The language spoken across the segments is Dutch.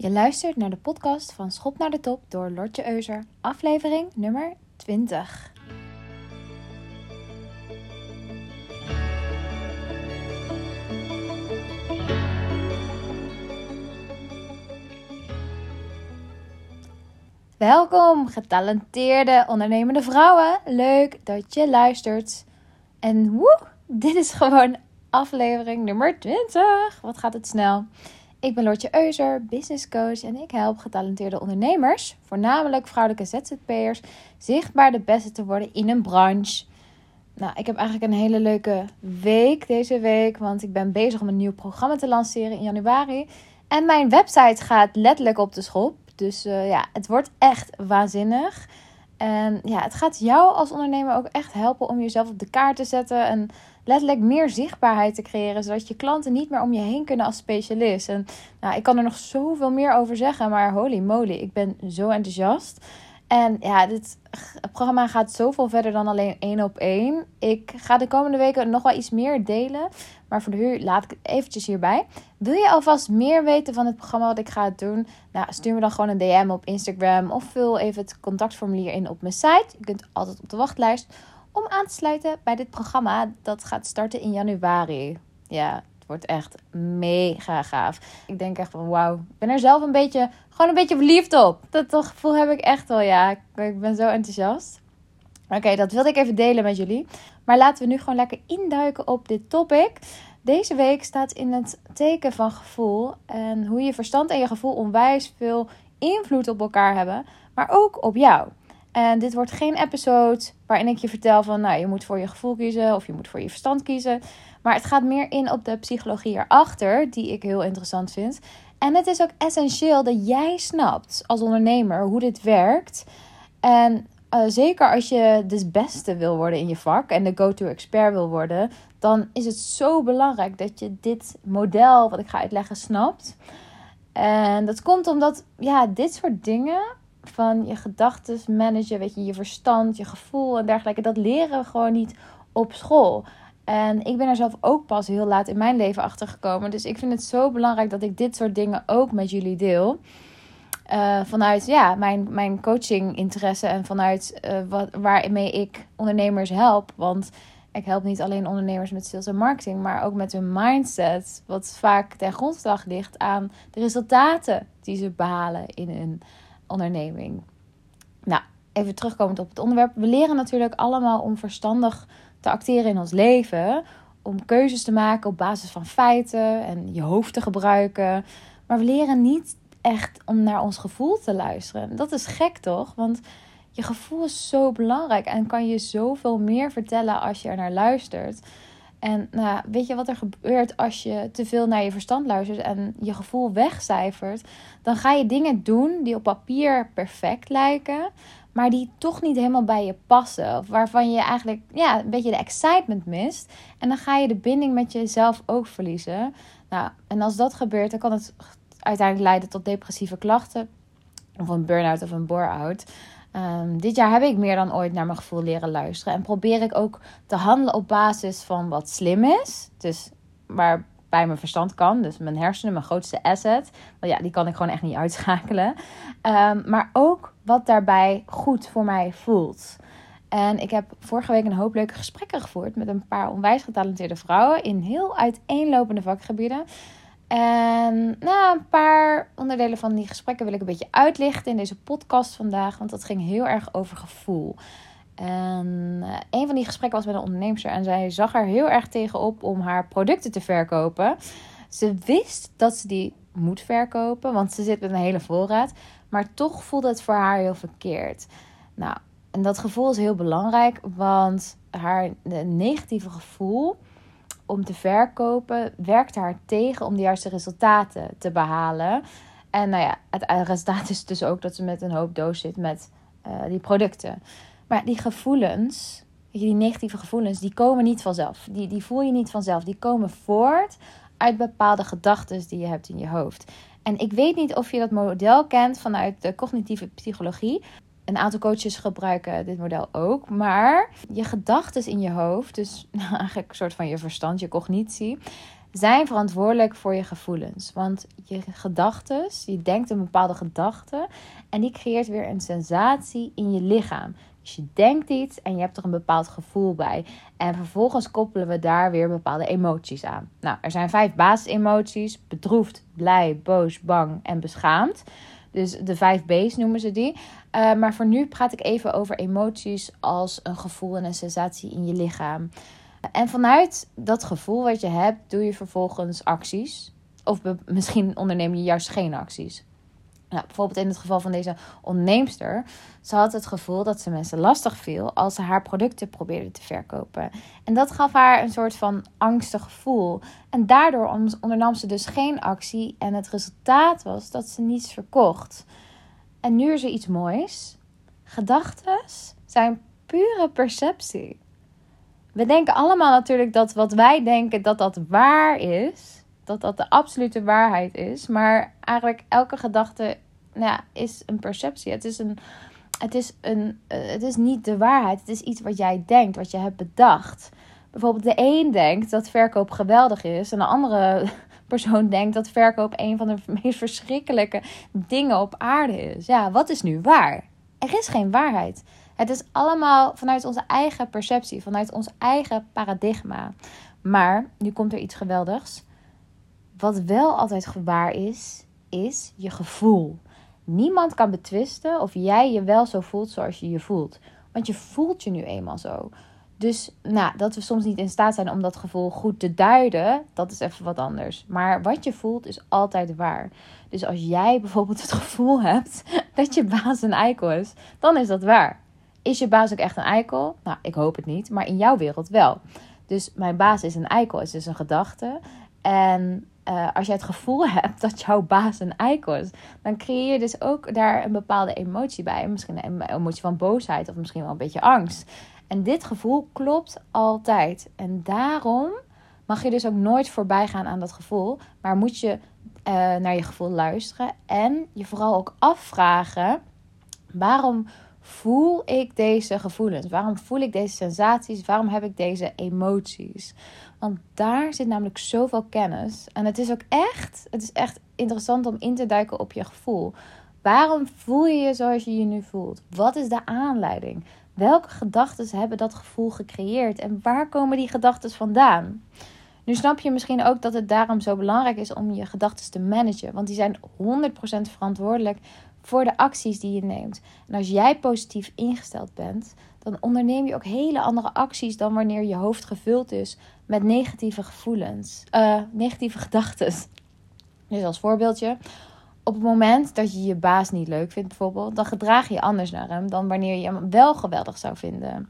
Je luistert naar de podcast van Schot naar de Top door Lotje Euser, aflevering nummer 20. Welkom, getalenteerde ondernemende vrouwen. Leuk dat je luistert. En woe, dit is gewoon aflevering nummer 20. Wat gaat het snel. Ik ben Lotje Euser, business coach en ik help getalenteerde ondernemers, voornamelijk vrouwelijke ZZP'ers, zichtbaar de beste te worden in een branche. Nou, ik heb eigenlijk een hele leuke week deze week, want ik ben bezig om een nieuw programma te lanceren in januari. En mijn website gaat letterlijk op de schop. Dus het wordt echt waanzinnig. En ja, het gaat jou als ondernemer ook echt helpen om jezelf op de kaart te zetten. En letterlijk meer zichtbaarheid te creëren. Zodat je klanten niet meer om je heen kunnen als specialist. En nou, ik kan er nog zoveel meer over zeggen. Maar holy moly, ik ben zo enthousiast. En ja, dit programma gaat zoveel verder dan alleen 1-op-1. Ik ga de komende weken nog wel iets meer delen. Maar voor de huur laat ik het eventjes hierbij. Wil je alvast meer weten van het programma wat ik ga doen? Nou, stuur me dan gewoon een DM op Instagram. Of vul even het contactformulier in op mijn site. Je kunt altijd op de wachtlijst om aan te sluiten bij dit programma. Dat gaat starten in januari. Ja, het wordt echt mega gaaf. Ik denk echt van wauw. Ik ben er zelf een beetje verliefd op. Dat gevoel heb ik echt wel, ja. Ik ben zo enthousiast. Oké, dat wilde ik even delen met jullie. Maar laten we nu gewoon lekker induiken op dit topic. Deze week staat in het teken van gevoel. En hoe je verstand en je gevoel onwijs veel invloed op elkaar hebben. Maar ook op jou. En dit wordt geen episode waarin ik je vertel van, nou, je moet voor je gevoel kiezen of je moet voor je verstand kiezen. Maar het gaat meer in op de psychologie erachter, die ik heel interessant vind. En het is ook essentieel dat jij snapt als ondernemer hoe dit werkt. En zeker als je de beste wil worden in je vak en de go-to-expert wil worden, dan is het zo belangrijk dat je dit model wat ik ga uitleggen snapt. En dat komt omdat, ja, dit soort dingen van je gedachten managen, weet je, je verstand, je gevoel en dergelijke, dat leren we gewoon niet op school. En ik ben er zelf ook pas heel laat in mijn leven achter gekomen. Dus ik vind het zo belangrijk dat ik dit soort dingen ook met jullie deel. Vanuit mijn coaching interesse en vanuit waarmee ik ondernemers help. Want ik help niet alleen ondernemers met sales en marketing, maar ook met hun mindset. Wat vaak ten grondslag ligt aan de resultaten die ze behalen in hun onderneming. Nou, even terugkomend op het onderwerp. We leren natuurlijk allemaal om verstandig te acteren in ons leven. Om keuzes te maken op basis van feiten en je hoofd te gebruiken. Maar we leren niet echt om naar ons gevoel te luisteren. Dat is gek toch? Want je gevoel is zo belangrijk en kan je zoveel meer vertellen als je er naar luistert. En nou, weet je wat er gebeurt als je te veel naar je verstand luistert en je gevoel wegcijfert? Dan ga je dingen doen die op papier perfect lijken, maar die toch niet helemaal bij je passen. Of waarvan je eigenlijk een beetje de excitement mist. En dan ga je de binding met jezelf ook verliezen. Nou, en als dat gebeurt, dan kan het uiteindelijk leiden tot depressieve klachten. Of een burn-out of een bore-out. Dit jaar heb ik meer dan ooit naar mijn gevoel leren luisteren. En probeer ik ook te handelen op basis van wat slim is. Dus waarbij mijn verstand kan. Dus mijn hersenen, mijn grootste asset. Want ja, die kan ik gewoon echt niet uitschakelen. Maar ook wat daarbij goed voor mij voelt. En ik heb vorige week een hoop leuke gesprekken gevoerd met een paar onwijs getalenteerde vrouwen in heel uiteenlopende vakgebieden. En nou, een paar onderdelen van die gesprekken wil ik een beetje uitlichten in deze podcast vandaag. Want dat ging heel erg over gevoel. En een van die gesprekken was met een onderneemster. En zij zag er heel erg tegenop om haar producten te verkopen. Ze wist dat ze die moet verkopen, want ze zit met een hele voorraad. Maar toch voelde het voor haar heel verkeerd. Nou, en dat gevoel is heel belangrijk. Want haar negatieve gevoel om te verkopen werkte haar tegen om de juiste resultaten te behalen. En nou ja, het resultaat is dus ook dat ze met een hoop doos zit met die producten. Maar die gevoelens, die negatieve gevoelens, die komen niet vanzelf. Die voel je niet vanzelf. Die komen voort uit bepaalde gedachten die je hebt in je hoofd. En ik weet niet of je dat model kent vanuit de cognitieve psychologie. Een aantal coaches gebruiken dit model ook. Maar je gedachten in je hoofd, dus eigenlijk een soort van je verstand, je cognitie, zijn verantwoordelijk voor je gevoelens. Want je gedachten, je denkt een bepaalde gedachte en die creëert weer een sensatie in je lichaam. Dus je denkt iets en je hebt er een bepaald gevoel bij. En vervolgens koppelen we daar weer bepaalde emoties aan. Nou, er zijn 5 basisemoties. Bedroefd, blij, boos, bang en beschaamd. Dus de 5 B's noemen ze die. Maar voor nu praat ik even over emoties als een gevoel en een sensatie in je lichaam. En vanuit dat gevoel wat je hebt, doe je vervolgens acties. Of misschien onderneem je juist geen acties. Nou, bijvoorbeeld in het geval van deze onderneemster. Ze had het gevoel dat ze mensen lastig viel als ze haar producten probeerde te verkopen. En dat gaf haar een soort van angstig gevoel. En daardoor ondernam ze dus geen actie. En het resultaat was dat ze niets verkocht. En nu is er iets moois. Gedachten zijn pure perceptie. We denken allemaal natuurlijk dat wat wij denken dat waar is. Dat de absolute waarheid is. Maar eigenlijk elke gedachte is een perceptie. Het is niet de waarheid. Het is iets wat jij denkt, wat je hebt bedacht. Bijvoorbeeld de een denkt dat verkoop geweldig is. En de andere persoon denkt dat verkoop een van de meest verschrikkelijke dingen op aarde is. Ja, wat is nu waar? Er is geen waarheid. Het is allemaal vanuit onze eigen perceptie. Vanuit ons eigen paradigma. Maar nu komt er iets geweldigs. Wat wel altijd waar is, is je gevoel. Niemand kan betwisten of jij je wel zo voelt zoals je je voelt. Want je voelt je nu eenmaal zo. Dus dat we soms niet in staat zijn om dat gevoel goed te duiden, dat is even wat anders. Maar wat je voelt is altijd waar. Dus als jij bijvoorbeeld het gevoel hebt dat je baas een eikel is, dan is dat waar. Is je baas ook echt een eikel? Nou, ik hoop het niet, maar in jouw wereld wel. Dus mijn baas is een eikel, is dus een gedachte. En als jij het gevoel hebt dat jouw baas een eikel is, dan creëer je dus ook daar een bepaalde emotie bij. Misschien een emotie van boosheid of misschien wel een beetje angst. En dit gevoel klopt altijd. En daarom mag je dus ook nooit voorbij gaan aan dat gevoel. Maar moet je naar je gevoel luisteren en je vooral ook afvragen, waarom voel ik deze gevoelens? Waarom voel ik deze sensaties? Waarom heb ik deze emoties? Want daar zit namelijk zoveel kennis. En het is ook echt, interessant om in te duiken op je gevoel. Waarom voel je je zoals je je nu voelt? Wat is de aanleiding? Welke gedachten hebben dat gevoel gecreëerd? En waar komen die gedachten vandaan? Nu snap je misschien ook dat het daarom zo belangrijk is om je gedachten te managen. Want die zijn 100% verantwoordelijk voor de acties die je neemt. En als jij positief ingesteld bent, dan onderneem je ook hele andere acties dan wanneer je hoofd gevuld is met negatieve gevoelens. Negatieve gedachten. Dus als voorbeeldje, op het moment dat je je baas niet leuk vindt bijvoorbeeld, dan gedraag je anders naar hem dan wanneer je hem wel geweldig zou vinden.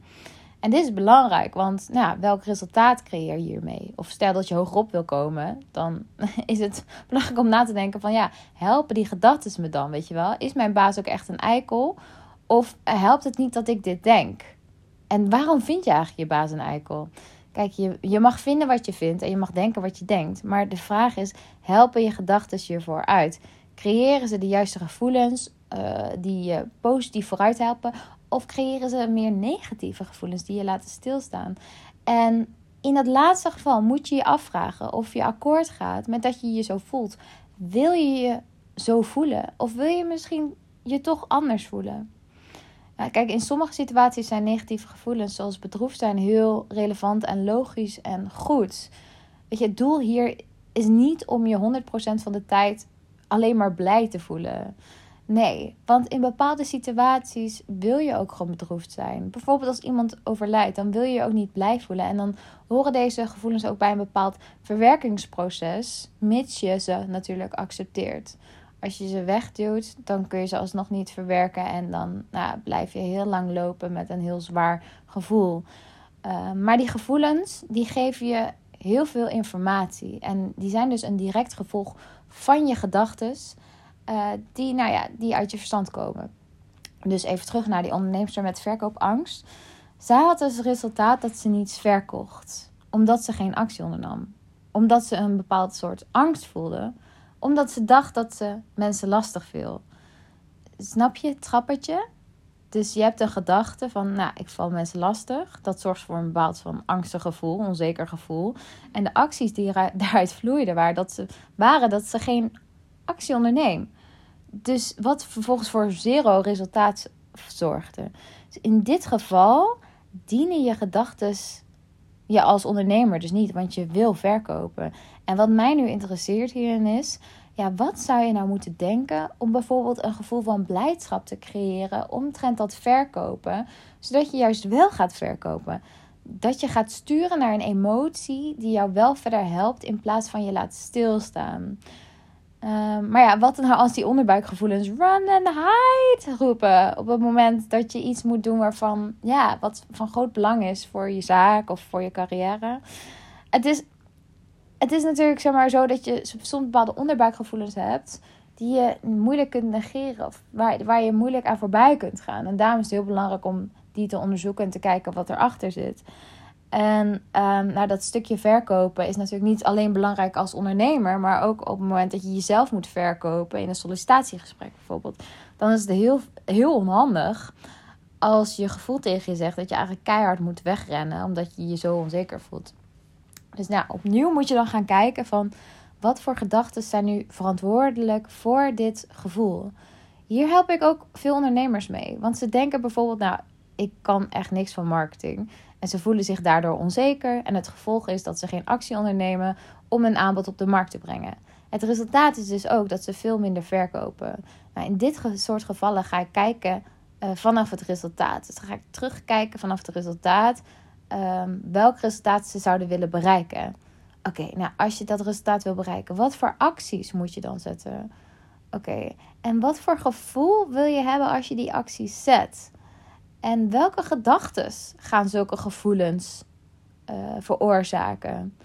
En dit is belangrijk, want welk resultaat creëer je hiermee? Of stel dat je hogerop wil komen, dan is het belangrijk om na te denken van helpen die gedachten me dan, weet je wel? Is mijn baas ook echt een eikel? Of helpt het niet dat ik dit denk? En waarom vind je eigenlijk je baas een eikel? Kijk, je mag vinden wat je vindt en je mag denken wat je denkt. Maar de vraag is, helpen je gedachten je vooruit? Creëren ze de juiste gevoelens die je positief vooruit helpen? Of creëren ze meer negatieve gevoelens die je laten stilstaan? En in dat laatste geval moet je je afvragen of je akkoord gaat met dat je je zo voelt. Wil je je zo voelen? Of wil je misschien je toch anders voelen? Nou, kijk, in sommige situaties zijn negatieve gevoelens zoals bedroefd zijn heel relevant en logisch en goed. Weet je, het doel hier is niet om je 100% van de tijd alleen maar blij te voelen. Nee, want in bepaalde situaties wil je ook gewoon bedroefd zijn. Bijvoorbeeld als iemand overlijdt, dan wil je je ook niet blij voelen. En dan horen deze gevoelens ook bij een bepaald verwerkingsproces, mits je ze natuurlijk accepteert. Als je ze wegduwt, dan kun je ze alsnog niet verwerken. En dan blijf je heel lang lopen met een heel zwaar gevoel. Maar die gevoelens, die geven je heel veel informatie. En die zijn dus een direct gevolg van je gedachtes. Die uit je verstand komen. Dus even terug naar die onderneemster met verkoopangst. Zij had als resultaat dat ze niets verkocht. Omdat ze geen actie ondernam. Omdat ze een bepaald soort angst voelde. Omdat ze dacht dat ze mensen lastig viel. Snap je het trappetje? Dus je hebt een gedachte van, nou, ik val mensen lastig. Dat zorgt voor een bepaald van angstig gevoel, onzeker gevoel. En de acties die daaruit vloeiden waren dat ze geen actie ondernemen. Dus wat vervolgens voor zero resultaat zorgde. Dus in dit geval dienen je gedachten je als ondernemer dus niet, want je wil verkopen. En wat mij nu interesseert hierin is, ja, wat zou je nou moeten denken om bijvoorbeeld een gevoel van blijdschap te creëren omtrent dat verkopen, zodat je juist wel gaat verkopen. Dat je gaat sturen naar een emotie die jou wel verder helpt in plaats van je laat stilstaan. Maar ja, wat nou als die onderbuikgevoelens run and hide roepen op het moment dat je iets moet doen waarvan, ja, wat van groot belang is voor je zaak of voor je carrière. Het is natuurlijk zeg maar zo dat je soms bepaalde onderbuikgevoelens hebt die je moeilijk kunt negeren of waar je moeilijk aan voorbij kunt gaan. En daarom is het heel belangrijk om die te onderzoeken en te kijken wat erachter zit. En nou, dat stukje verkopen is natuurlijk niet alleen belangrijk als ondernemer, maar ook op het moment dat je jezelf moet verkopen in een sollicitatiegesprek bijvoorbeeld. Dan is het heel, heel onhandig als je gevoel tegen je zegt dat je eigenlijk keihard moet wegrennen omdat je je zo onzeker voelt. Dus nou, opnieuw moet je dan gaan kijken van wat voor gedachten zijn nu verantwoordelijk voor dit gevoel. Hier help ik ook veel ondernemers mee, want ze denken bijvoorbeeld, nou, ik kan echt niks van marketing. En ze voelen zich daardoor onzeker en het gevolg is dat ze geen actie ondernemen om hun aanbod op de markt te brengen. Het resultaat is dus ook dat ze veel minder verkopen. Nou, in dit soort gevallen ga ik kijken vanaf het resultaat. Dus dan ga ik terugkijken vanaf het resultaat welk resultaat ze zouden willen bereiken. Oké, nou, als je dat resultaat wil bereiken, wat voor acties moet je dan zetten? Oké, en wat voor gevoel wil je hebben als je die acties zet? En welke gedachten gaan zulke gevoelens veroorzaken?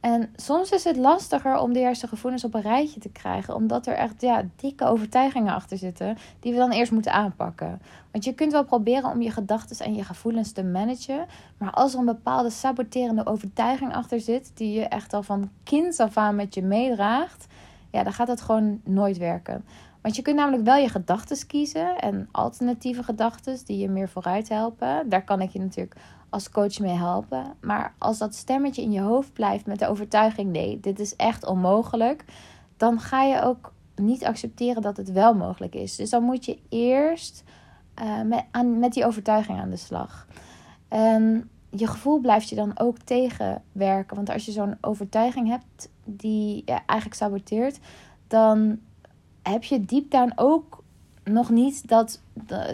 En soms is het lastiger om de juiste gevoelens op een rijtje te krijgen. Omdat er echt dikke overtuigingen achter zitten die we dan eerst moeten aanpakken. Want je kunt wel proberen om je gedachten en je gevoelens te managen. Maar als er een bepaalde saboterende overtuiging achter zit die je echt al van kinds af aan met je meedraagt, ja, dan gaat het gewoon nooit werken. Want je kunt namelijk wel je gedachten kiezen en alternatieve gedachten die je meer vooruit helpen. Daar kan ik je natuurlijk als coach mee helpen. Maar als dat stemmetje in je hoofd blijft met de overtuiging, nee, dit is echt onmogelijk. Dan ga je ook niet accepteren dat het wel mogelijk is. Dus dan moet je eerst met die overtuiging aan de slag. En je gevoel blijft je dan ook tegenwerken. Want als je zo'n overtuiging hebt die je eigenlijk saboteert, dan heb je deep down ook nog niet dat.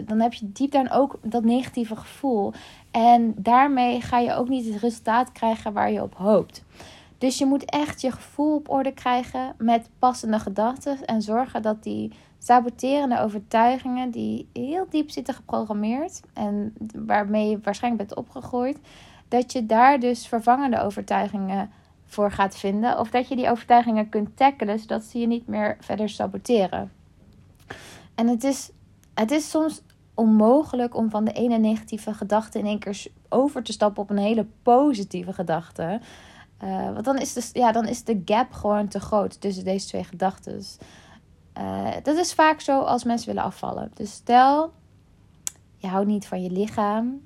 Dan heb je deep down ook dat negatieve gevoel. En daarmee ga je ook niet het resultaat krijgen waar je op hoopt. Dus je moet echt je gevoel op orde krijgen met passende gedachten. En zorgen dat die saboterende overtuigingen die heel diep zitten geprogrammeerd. En waarmee je waarschijnlijk bent opgegroeid. Dat je daar dus vervangende overtuigingen voor gaat vinden. Of dat je die overtuigingen kunt tackelen, zodat ze je niet meer verder saboteren. En het is soms onmogelijk om van de ene negatieve gedachte in één keer over te stappen op een hele positieve gedachte. Want dan is de gap gewoon te groot tussen deze twee gedachten. Dat is vaak zo als mensen willen afvallen. Dus stel, je houdt niet van je lichaam.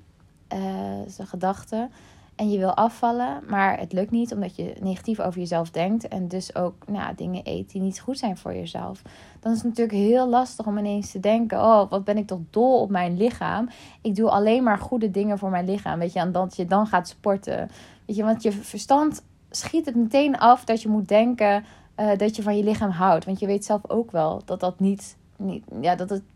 Dat is een gedachte. En je wil afvallen, maar het lukt niet omdat je negatief over jezelf denkt. En dus ook dingen eet die niet goed zijn voor jezelf. Dan is het natuurlijk heel lastig om ineens te denken, oh, wat ben ik toch dol op mijn lichaam. Ik doe alleen maar goede dingen voor mijn lichaam. Weet je, en dat je dan gaat sporten. Weet je, want je verstand schiet het meteen af dat je moet denken dat je van je lichaam houdt. Want je weet zelf ook wel dat dat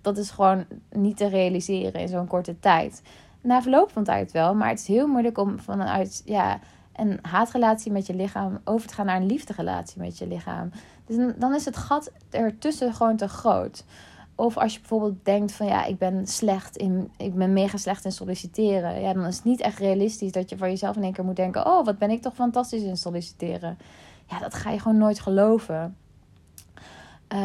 dat is gewoon niet te realiseren in zo'n korte tijd. Na verloop van tijd wel, maar het is heel moeilijk om vanuit een haatrelatie met je lichaam over te gaan naar een liefderelatie met je lichaam. Dus dan is het gat ertussen gewoon te groot. Of als je bijvoorbeeld denkt van ik ben mega slecht in solliciteren. Ja, dan is het niet echt realistisch dat je van jezelf in één keer moet denken, oh, wat ben ik toch fantastisch in solliciteren. Ja, dat ga je gewoon nooit geloven.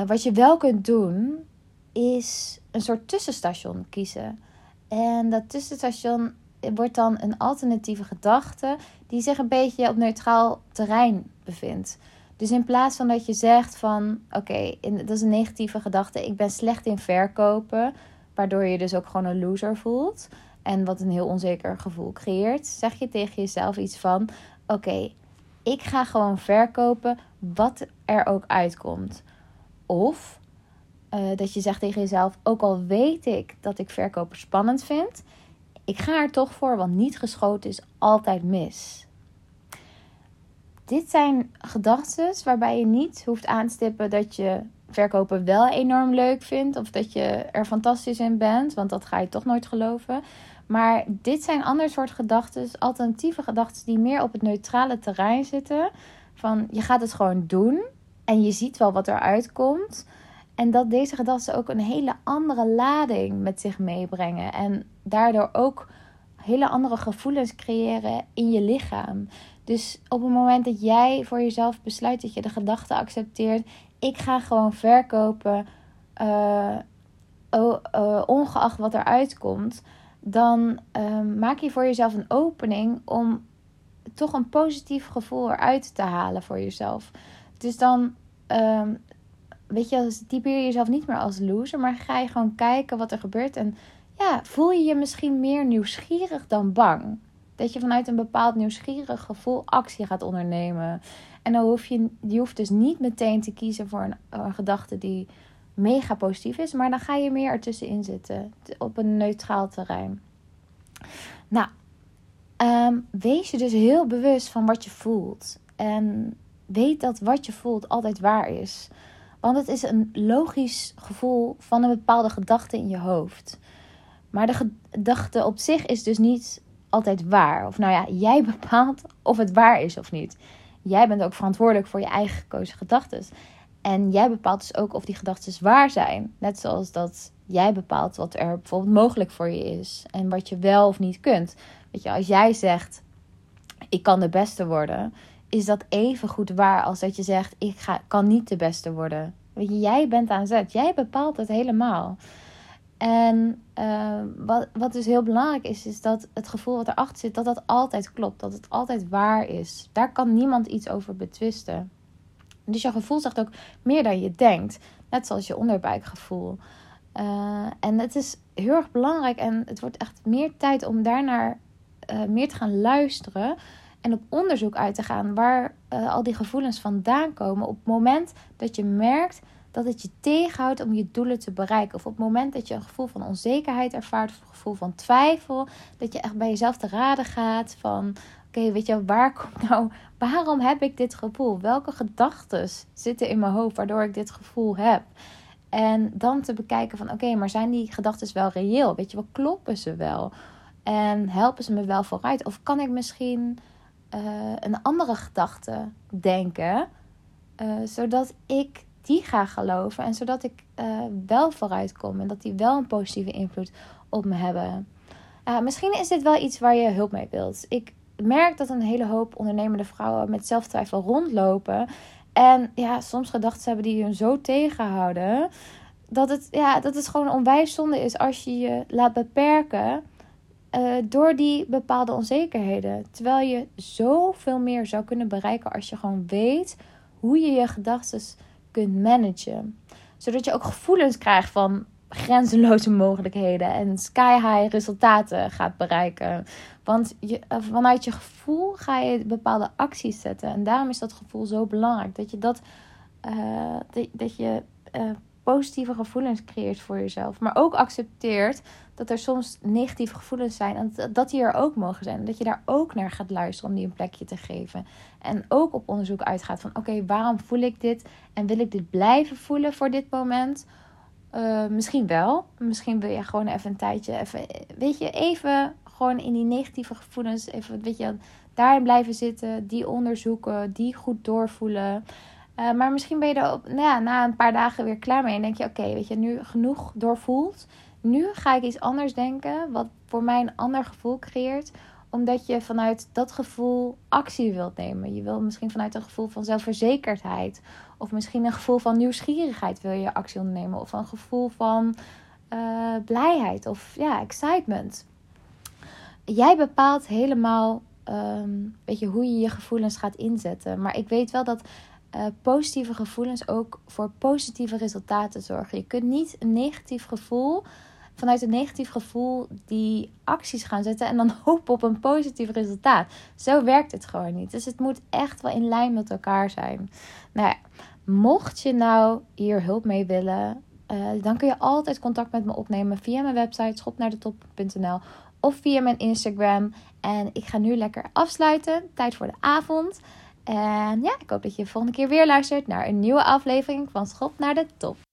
Wat je wel kunt doen, is een soort tussenstation kiezen. En dat tussenstation wordt dan een alternatieve gedachte die zich een beetje op neutraal terrein bevindt. Dus in plaats van dat je zegt van, oké, dat is een negatieve gedachte, ik ben slecht in verkopen. Waardoor je dus ook gewoon een loser voelt. En wat een heel onzeker gevoel creëert. Zeg je tegen jezelf iets van... Oké, ik ga gewoon verkopen wat er ook uitkomt. Of dat je zegt tegen jezelf... Ook al weet ik dat ik verkopen spannend vind... Ik ga er toch voor, want niet geschoten is altijd mis. Dit zijn gedachten waarbij je niet hoeft aanstippen dat je verkopen wel enorm leuk vindt. Of dat je er fantastisch in bent, want dat ga je toch nooit geloven. Maar dit zijn ander soort gedachten, alternatieve gedachten die meer op het neutrale terrein zitten. Van je gaat het gewoon doen en je ziet wel wat eruit komt. En dat deze gedachten ook een hele andere lading met zich meebrengen. En daardoor ook hele andere gevoelens creëren in je lichaam. Dus op het moment dat jij voor jezelf besluit dat je de gedachte accepteert... ik ga gewoon verkopen, ongeacht wat eruit komt... dan maak je voor jezelf een opening om toch een positief gevoel eruit te halen voor jezelf. Dus dan... Weet je, typeer jezelf niet meer als loser, maar ga je gewoon kijken wat er gebeurt. En ja, voel je je misschien meer nieuwsgierig dan bang. Dat je vanuit een bepaald nieuwsgierig gevoel actie gaat ondernemen. En dan hoeft dus niet meteen te kiezen voor een gedachte die mega positief is. Maar dan ga je meer ertussenin zitten, op een neutraal terrein. Nou, wees je dus heel bewust van wat je voelt. En weet dat wat je voelt altijd waar is. Want het is een logisch gevoel van een bepaalde gedachte in je hoofd. Maar de gedachte op zich is dus niet altijd waar. Of nou ja, jij bepaalt of het waar is of niet. Jij bent ook verantwoordelijk voor je eigen gekozen gedachten. En jij bepaalt dus ook of die gedachten waar zijn. Net zoals dat jij bepaalt wat er bijvoorbeeld mogelijk voor je is. En wat je wel of niet kunt. Weet je, als jij zegt, ik kan de beste worden... is dat even goed waar als dat je zegt... ik kan niet de beste worden. Weet je, jij bent aan zet. Jij bepaalt het helemaal. En wat dus heel belangrijk is dat het gevoel wat erachter zit... dat dat altijd klopt, dat het altijd waar is. Daar kan niemand iets over betwisten. Dus jouw gevoel zegt ook meer dan je denkt. Net zoals je onderbuikgevoel. En het is heel erg belangrijk... en het wordt echt meer tijd om daarnaar meer te gaan luisteren... En op onderzoek uit te gaan waar al die gevoelens vandaan komen. Op het moment dat je merkt dat het je tegenhoudt om je doelen te bereiken. Of op het moment dat je een gevoel van onzekerheid ervaart. Of een gevoel van twijfel. Dat je echt bij jezelf te raden gaat. Van oké, weet je, waarom heb ik dit gevoel? Welke gedachten zitten in mijn hoofd waardoor ik dit gevoel heb? En dan te bekijken van oké, maar zijn die gedachten wel reëel? Weet je, wat kloppen ze wel? En helpen ze me wel vooruit? Of kan ik misschien... een andere gedachte denken. Zodat ik die ga geloven. En zodat ik wel vooruit kom. En dat die wel een positieve invloed op me hebben. Misschien is dit wel iets waar je hulp mee wilt. Ik merk dat een hele hoop ondernemende vrouwen met zelftwijfel rondlopen. En ja, soms gedachten hebben die hun zo tegenhouden. Dat het gewoon onwijs zonde is als je je laat beperken... door die bepaalde onzekerheden. Terwijl je zoveel meer zou kunnen bereiken als je gewoon weet hoe je je gedachten kunt managen. Zodat je ook gevoelens krijgt van grenzeloze mogelijkheden en sky-high resultaten gaat bereiken. Want vanuit je gevoel ga je bepaalde acties zetten. En daarom is dat gevoel zo belangrijk. Dat je positieve gevoelens creëert voor jezelf. Maar ook accepteert dat er soms negatieve gevoelens zijn. En dat die er ook mogen zijn. Dat je daar ook naar gaat luisteren om die een plekje te geven. En ook op onderzoek uitgaat van... Oké, waarom voel ik dit? En wil ik dit blijven voelen voor dit moment? Misschien wel. Misschien wil je gewoon even een tijdje... Even gewoon in die negatieve gevoelens... daarin blijven zitten. Die onderzoeken. Die goed doorvoelen. Maar misschien ben je er na een paar dagen weer klaar mee. En denk je, oké, nu genoeg doorvoelt. Nu ga ik iets anders denken. Wat voor mij een ander gevoel creëert. Omdat je vanuit dat gevoel actie wilt nemen. Je wil misschien vanuit een gevoel van zelfverzekerdheid. Of misschien een gevoel van nieuwsgierigheid wil je actie ondernemen. Of een gevoel van blijheid. Of ja, excitement. Jij bepaalt helemaal hoe je je gevoelens gaat inzetten. Maar ik weet wel dat... positieve gevoelens ook voor positieve resultaten zorgen. Je kunt niet een negatief gevoel vanuit een negatief gevoel die acties gaan zetten en dan hopen op een positief resultaat. Zo werkt het gewoon niet. Dus het moet echt wel in lijn met elkaar zijn. Nou ja, mocht je nou hier hulp mee willen, dan kun je altijd contact met me opnemen via mijn website schopnaardetop.nl of via mijn Instagram. En ik ga nu lekker afsluiten. Tijd voor de avond. En ja, ik hoop dat je de volgende keer weer luistert naar een nieuwe aflevering van Schot naar de Top.